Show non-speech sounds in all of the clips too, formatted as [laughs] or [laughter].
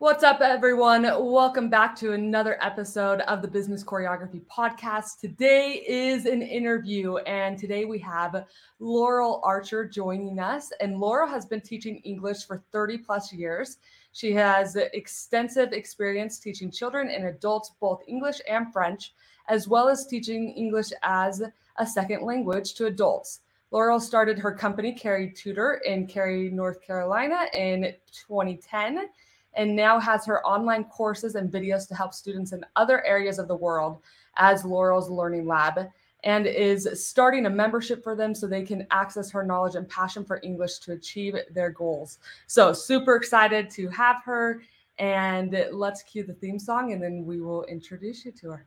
What's up, everyone? Welcome back to another episode of the Business Choreography Podcast. Today is an interview, and today we have Laurel Archer joining us. And Laurel has been teaching English for 30 plus years. She has extensive experience teaching children and adults both English and French, as well as teaching English as a second language to adults. Laurel started her company, Cary Tutor, in Cary, North Carolina in 2010. And now has her online courses and videos to help students in other areas of the world as Laurel's Learning Lab, and is starting a membership for them so they can access her knowledge and passion for English to achieve their goals. So super excited to have her, and let's cue the theme song and then we will introduce you to her.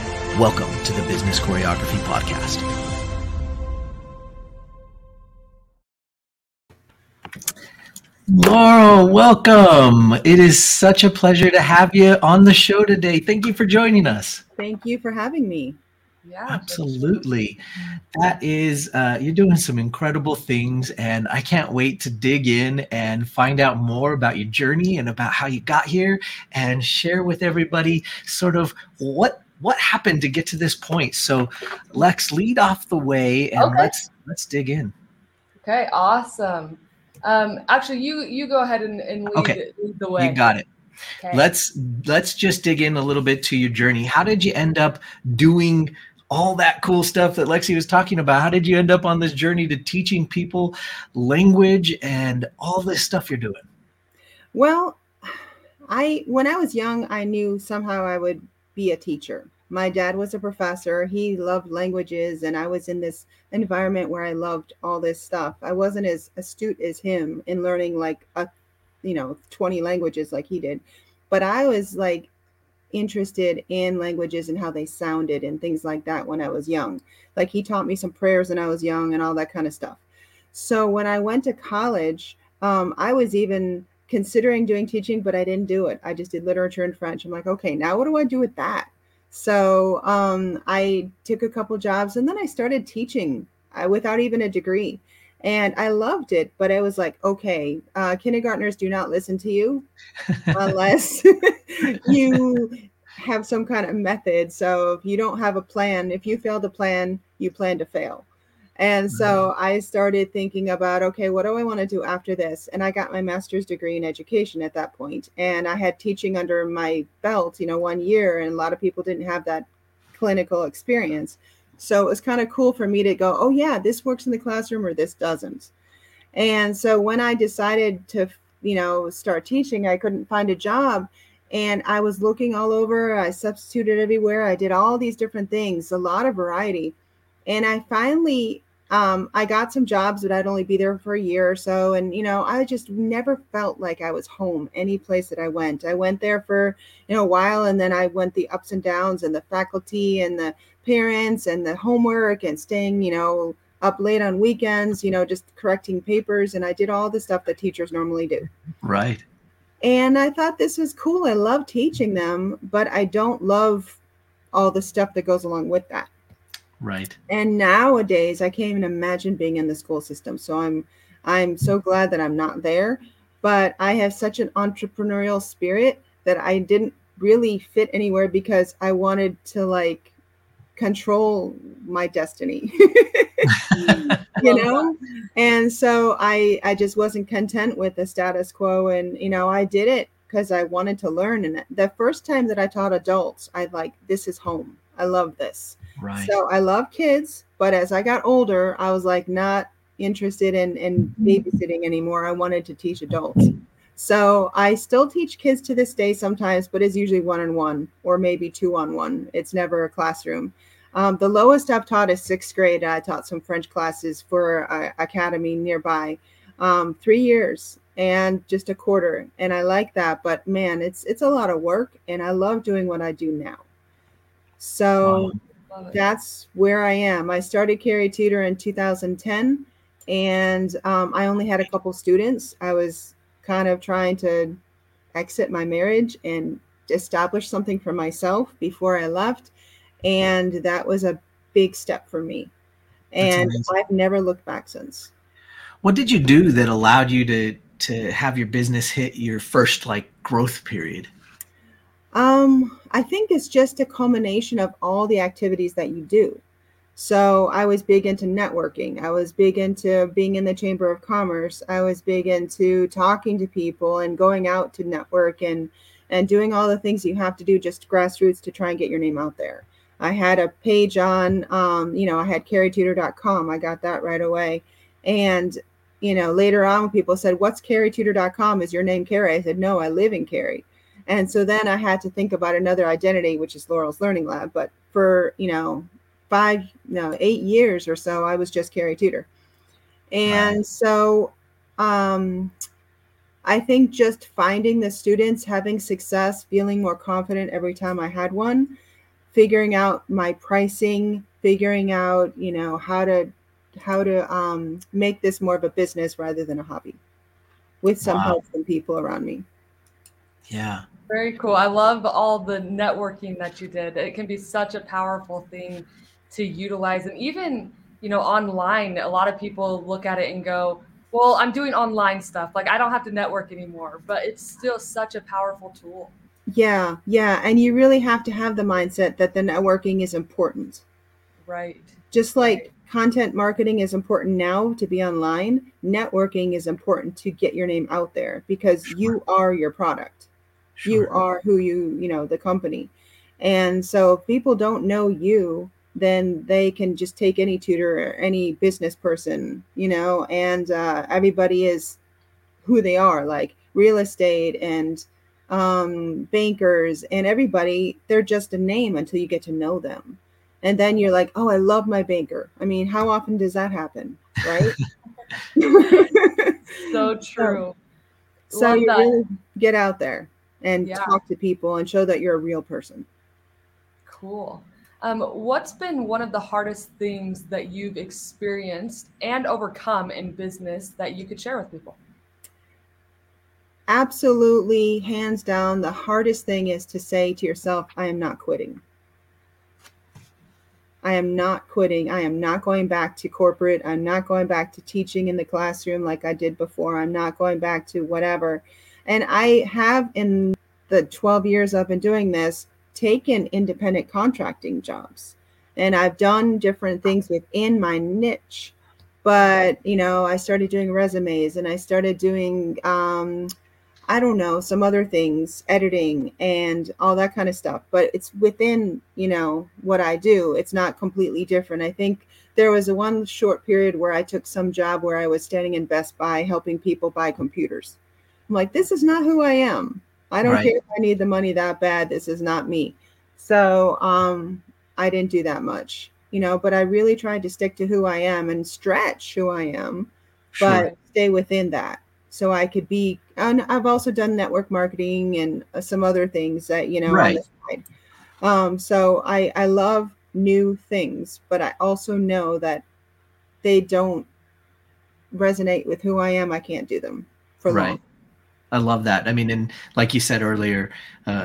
Welcome to the Business Choreography Podcast. Laurel, welcome. It is such a pleasure to have you on the show today. Thank you for joining us. Thank you for having me. Yeah, absolutely. That is, you're doing some incredible things, and I can't wait to dig in and find out more about your journey and about how you got here, and share with everybody sort of what happened to get to this point. So Lex, lead off the way, and let's dig in. Okay, awesome. Actually, you go ahead and lead, okay. Lead the way. You got it. Okay. Let's just dig in a little bit to your journey. How did you end up doing all that cool stuff that Lexi was talking about? How did you end up on this journey to teaching people language and all this stuff you're doing? Well, when I was young, I knew somehow I would be a teacher. My dad was a professor. He loved languages, and I was in this environment where I loved all this stuff. I wasn't as astute as him in learning 20 languages like he did, but I was like interested in languages and how they sounded and things like that when I was young. Like, he taught me some prayers when I was young and all that kind of stuff. So when I went to college, I was even considering doing teaching, but I didn't do it. I just did literature and French. I'm like, okay, now what do I do with that? So I took a couple jobs, and then I started teaching without even a degree. And I loved it, but I was like, okay, kindergartners do not listen to you unless you have some kind of method. So if you don't have a plan, if you fail to plan, you plan to fail. And so I started thinking about, okay, what do I want to do after this? And I got my master's degree in education at that point. And I had teaching under my belt, 1 year, and a lot of people didn't have that clinical experience. So it was kind of cool for me to go, oh yeah, this works in the classroom or this doesn't. And so when I decided to, start teaching, I couldn't find a job. And I was looking all over. I substituted everywhere. I did all these different things, a lot of variety. And I finally, I got some jobs, but I'd only be there for a year or so. And, I just never felt like I was home any place that I went. I went there for, a while, and then I went the ups and downs and the faculty and the parents and the homework and staying, up late on weekends, just correcting papers. And I did all the stuff that teachers normally do. Right. And I thought this was cool. I love teaching them, but I don't love all the stuff that goes along with that. Right. And nowadays I can't even imagine being in the school system. So I'm so glad that I'm not there, but I have such an entrepreneurial spirit that I didn't really fit anywhere because I wanted to control my destiny, And so I just wasn't content with the status quo, and, I did it because I wanted to learn. And the first time that I taught adults, I this is home. I love this. Right. So I love kids, but as I got older, I was not interested in babysitting anymore. I wanted to teach adults. So I still teach kids to this day sometimes, but it's usually one-on-one or maybe two-on-one. It's never a classroom. The lowest I've taught is sixth grade. I taught some French classes for an academy nearby, 3 years. and just a quarter. And I like that, but man, it's a lot of work, and I love doing what I do now. So that's where I am. I started Cary Tutor in 2010, and I only had a couple students. I was kind of trying to exit my marriage and establish something for myself before I left. And that was a big step for me. And I've never looked back since. What did you do that allowed you to have your business hit your first growth period? I think it's just a culmination of all the activities that you do. So I was big into networking. I was big into being in the Chamber of Commerce. I was big into talking to people and going out to network and doing all the things you have to do, just grassroots, to try and get your name out there. I had a page on, I had carytutor.com. I got that right away. And, later on when people said, what's carytutor.com? Is your name Cary? I said, no, I live in Cary. And so then I had to think about another identity, which is Laurel's Learning Lab. But for, 8 years or so, I was just Cary Tutor. And wow. So I think just finding the students, having success, feeling more confident every time I had one, figuring out my pricing, figuring out, how to make this more of a business rather than a hobby, with some help from people around me. Yeah. Very cool. I love all the networking that you did. It can be such a powerful thing to utilize. And even, online, a lot of people look at it and go, well, I'm doing online stuff. I don't have to network anymore, but it's still such a powerful tool. Yeah. Yeah. And you really have to have the mindset that the networking is important. Right. Just like content marketing is important now to be online, networking is important to get your name out there, because you are your product. You are who the company. And so if people don't know you, then they can just take any tutor or any business person, and everybody is who they are, like real estate and bankers and everybody. They're just a name until you get to know them. And then you're like, oh, I love my banker. I mean, how often does that happen? Right? So true. So you really get out there and talk to people and show that you're a real person. Cool. What's been one of the hardest things that you've experienced and overcome in business that you could share with people? Absolutely, hands down, the hardest thing is to say to yourself, I am not quitting. I am not quitting. I am not going back to corporate. I'm not going back to teaching in the classroom like I did before. I'm not going back to whatever. And I have, in the 12 years I've been doing this, taken independent contracting jobs. And I've done different things within my niche. But, I started doing resumes, and I started doing, some other things, editing and all that kind of stuff. But it's within, what I do. It's not completely different. I think there was one short period where I took some job where I was standing in Best Buy helping people buy computers. I'm like, this is not who I am. I don't care if I need the money that bad. This is not me. So I didn't do that much, but I really tried to stick to who I am and stretch who I am, but stay within that. So I could be, and I've also done network marketing and some other things that, on the side. So I love new things, but I also know that they don't resonate with who I am. I can't do them for long. I love that. I mean, and like you said earlier,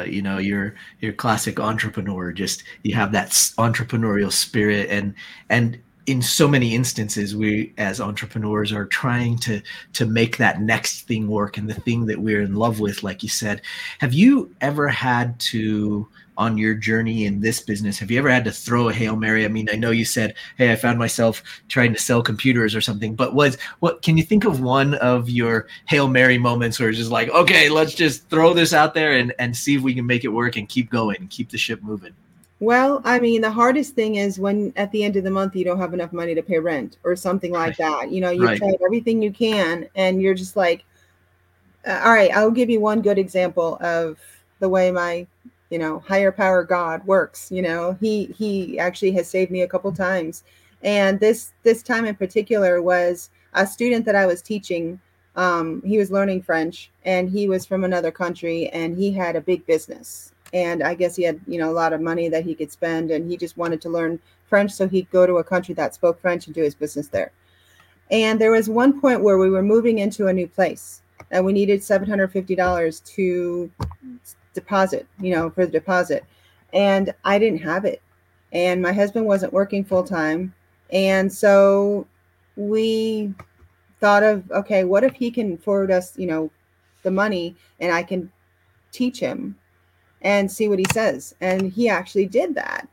you're classic entrepreneur, just, you have that entrepreneurial spirit and in so many instances, we as entrepreneurs are trying to make that next thing work and the thing that we're in love with, like you said. Have you ever had to, on your journey in this business, have you ever had to throw a Hail Mary? I mean, I know you said, hey, I found myself trying to sell computers or something, but can you think of one of your Hail Mary moments where it's just like, okay, let's just throw this out there and see if we can make it work and keep going and keep the ship moving? Well, I mean, the hardest thing is when at the end of the month, you don't have enough money to pay rent or something like that. You tried everything you can, and you're just like, all right, I'll give you one good example of the way my, higher power God works. He actually has saved me a couple times. And this time in particular was a student that I was teaching He was learning French, and he was from another country, and he had a big business. And I guess he had, you know, a lot of money that he could spend, and he just wanted to learn French. So he'd go to a country that spoke French and do his business there. And there was one point where we were moving into a new place, and we needed $750 to deposit, you know, for the deposit. And I didn't have it. And my husband wasn't working full time. And so we thought of, okay, what if he can forward us, you know, the money, and I can teach him and see what he says. And he actually did that.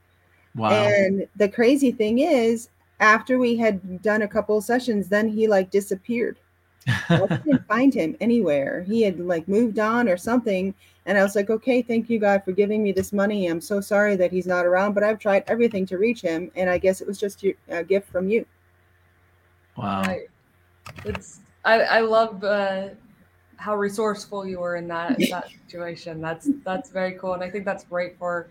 Wow. And the crazy thing is, after we had done a couple of sessions, then he like disappeared. I couldn't find him anywhere. He had like moved on or something. And I was like, okay, thank you, God, for giving me this money. I'm so sorry that he's not around, but I've tried everything to reach him. And I guess it was just a gift from you. Wow. I love how resourceful you were in that situation. That's very cool. And I think that's great for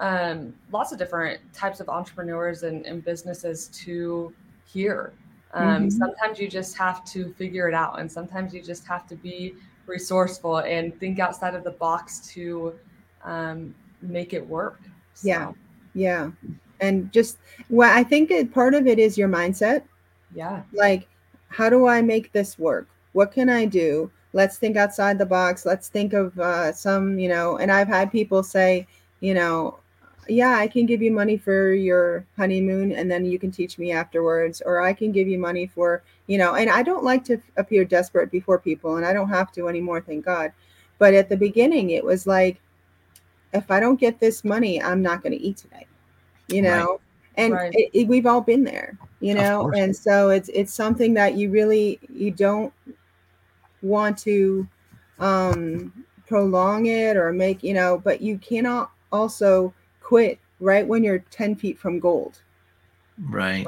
lots of different types of entrepreneurs and businesses to hear. Sometimes you just have to figure it out, and sometimes you just have to be resourceful and think outside of the box to make it work. So. Yeah. And just, well, I think part of it is your mindset. Yeah. Like, how do I make this work? What can I do? Let's think outside the box. Let's think of some, you know, and I've had people say, you know, yeah, I can give you money for your honeymoon, and then you can teach me afterwards, or I can give you money for, you know, and I don't like to appear desperate before people, and I don't have to anymore, thank God. But at the beginning, it was like, if I don't get this money, I'm not going to eat today, you know, right. And right. We've all been there, you know, and so it's something that you don't want to prolong it or make, you know, but you cannot also quit right when you're 10 feet from gold. Right.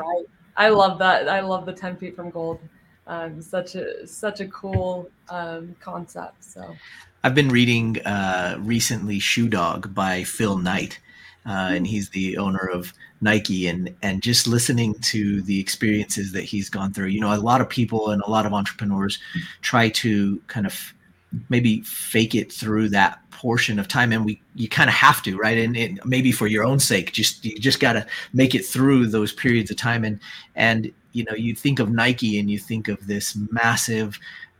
I love that. I love the 10 feet from gold. Such a cool concept. So I've been reading recently Shoe Dog by Phil Knight, and he's the owner of Nike, and just listening to the experiences that he's gone through. You know, a lot of people and a lot of entrepreneurs try to kind of maybe fake it through that portion of time, and you kind of have to, right? And it, maybe for your own sake, you just got to make it through those periods of time. And you know, you think of Nike and you think of this massive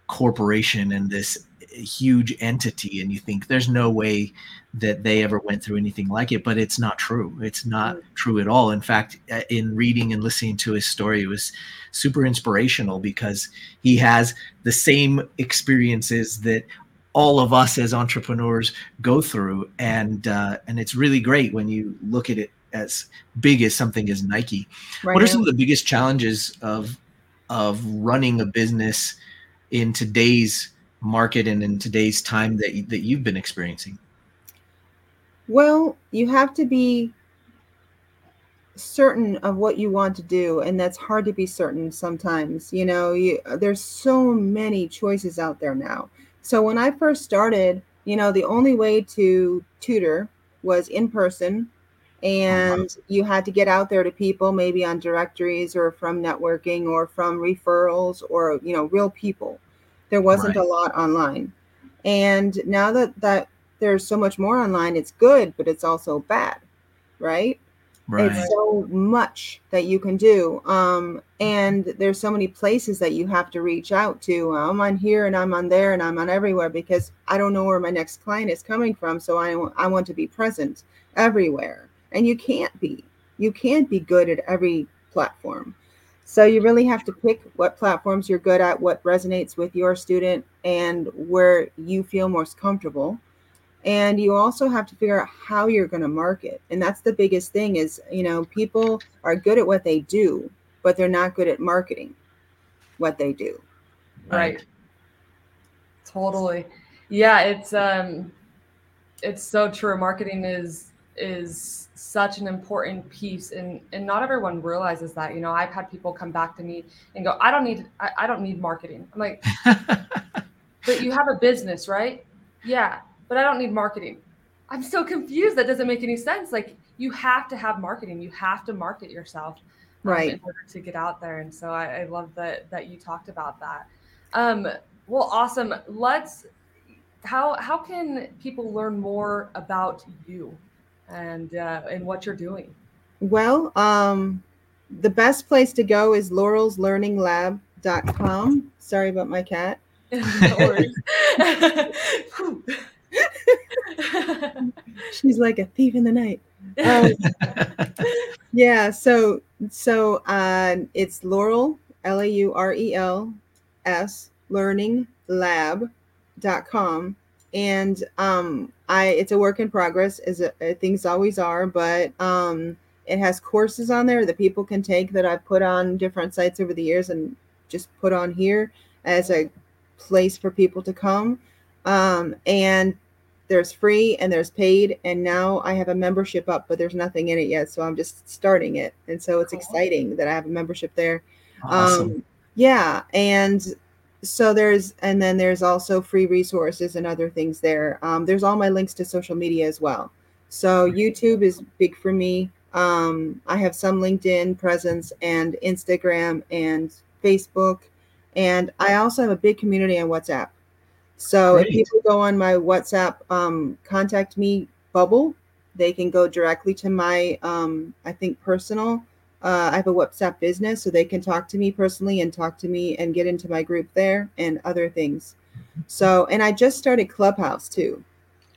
corporation and this huge entity, and you think there's no way that they ever went through anything like it, but it's not true. It's not true at all. In fact, in reading and listening to his story, it was super inspirational because he has the same experiences that all of us as entrepreneurs go through. And it's really great when you look at it as big as something as Nike. Right. What are some of the biggest challenges of running a business in today's market and in today's time that you've been experiencing? Well, you have to be certain of what you want to do, and that's hard to be certain sometimes. You know, there's so many choices out there now. So when I first started, you know, the only way to tutor was in person, and you had to get out there to people, maybe on directories or from networking or from referrals or, you know, real people. There wasn't a lot online. And now that there's so much more online, it's good, but it's also bad, right? Right. It's so much that you can do. And there's so many places that you have to reach out to. I'm on here and I'm on there and I'm on everywhere because I don't know where my next client is coming from. So I want to be present everywhere. And you can't be good at every platform. So you really have to pick what platforms you're good at, what resonates with your student, and where you feel most comfortable. And you also have to figure out how you're going to market. And that's the biggest thing is, you know, people are good at what they do, but they're not good at marketing what they do. Right. Totally. Yeah, it's so true. Marketing is such an important piece, and not everyone realizes that. You know, I've had people come back to me and go, I don't need marketing. I'm like, but you have a business, right? Yeah, but I don't need marketing. I'm so confused. That doesn't make any sense. Like, you have to have marketing. You have to market yourself, right, in order to get out there. And so I love that you talked about that. Well, awesome. How can people learn more about you and what you're doing? Well, the best place to go is laurelslearninglab.com. Sorry about my cat. No worries. [laughs] She's like a thief in the night. Yeah. So it's Laurel, Laurels, learninglab.com. And it's a work in progress, as things always are, but it has courses on there that people can take that I've put on different sites over the years and just put on here as a place for people to come. And there's free and there's paid. And now I have a membership up, but there's nothing in it yet. So I'm just starting it. And so it's exciting that I have a membership there. Awesome. Yeah. And then there's also free resources and other things there. There's all my links to social media as well. So YouTube is big for me. I have some LinkedIn presence and Instagram and Facebook. And I also have a big community on WhatsApp. So Great. If people go on my WhatsApp contact me bubble, they can go directly to my, I think, personal. I have a WhatsApp business, so they can talk to me personally and talk to me and get into my group there and other things. So, and I just started Clubhouse too.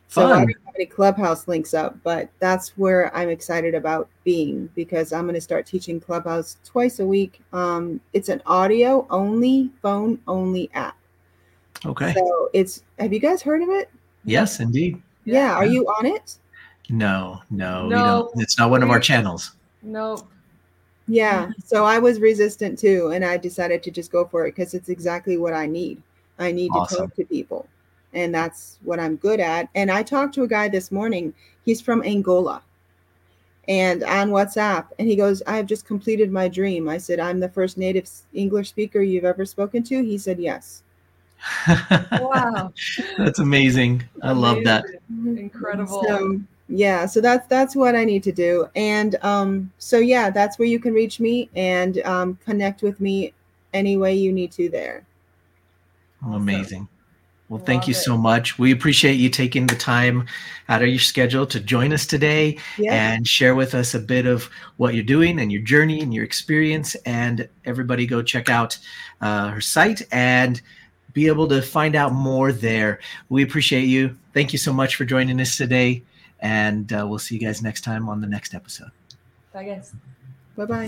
So I don't have any Clubhouse links up, but that's where I'm excited about being, because I'm going to start teaching Clubhouse twice a week. It's an audio only, phone only app. Okay. So have you guys heard of it? Yes, indeed. Yeah. Are you on it? No. We don't. It's not one of our channels. No. Yeah. So I was resistant too, and I decided to just go for it because it's exactly what I need. I need to talk to people. And that's what I'm good at. And I talked to a guy this morning. He's from Angola and on WhatsApp. And he goes, I have just completed my dream. I said, I'm the first native English speaker you've ever spoken to. He said, yes. Wow. That's amazing. I love that. Incredible. So that's what I need to do. And that's where you can reach me and connect with me any way you need to there. Amazing. Well, thank you so much. We appreciate you taking the time out of your schedule to join us today and share with us a bit of what you're doing and your journey and your experience. And everybody go check out her site and be able to find out more there. We appreciate you. Thank you so much for joining us today. And we'll see you guys next time on the next episode. Bye, guys. Bye-bye.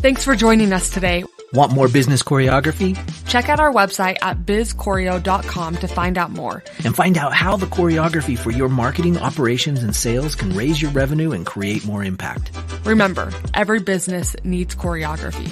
Thanks for joining us today. Want more business choreography? Check out our website at bizchoreo.com to find out more. And find out how the choreography for your marketing, operations, and sales can raise your revenue and create more impact. Remember, every business needs choreography.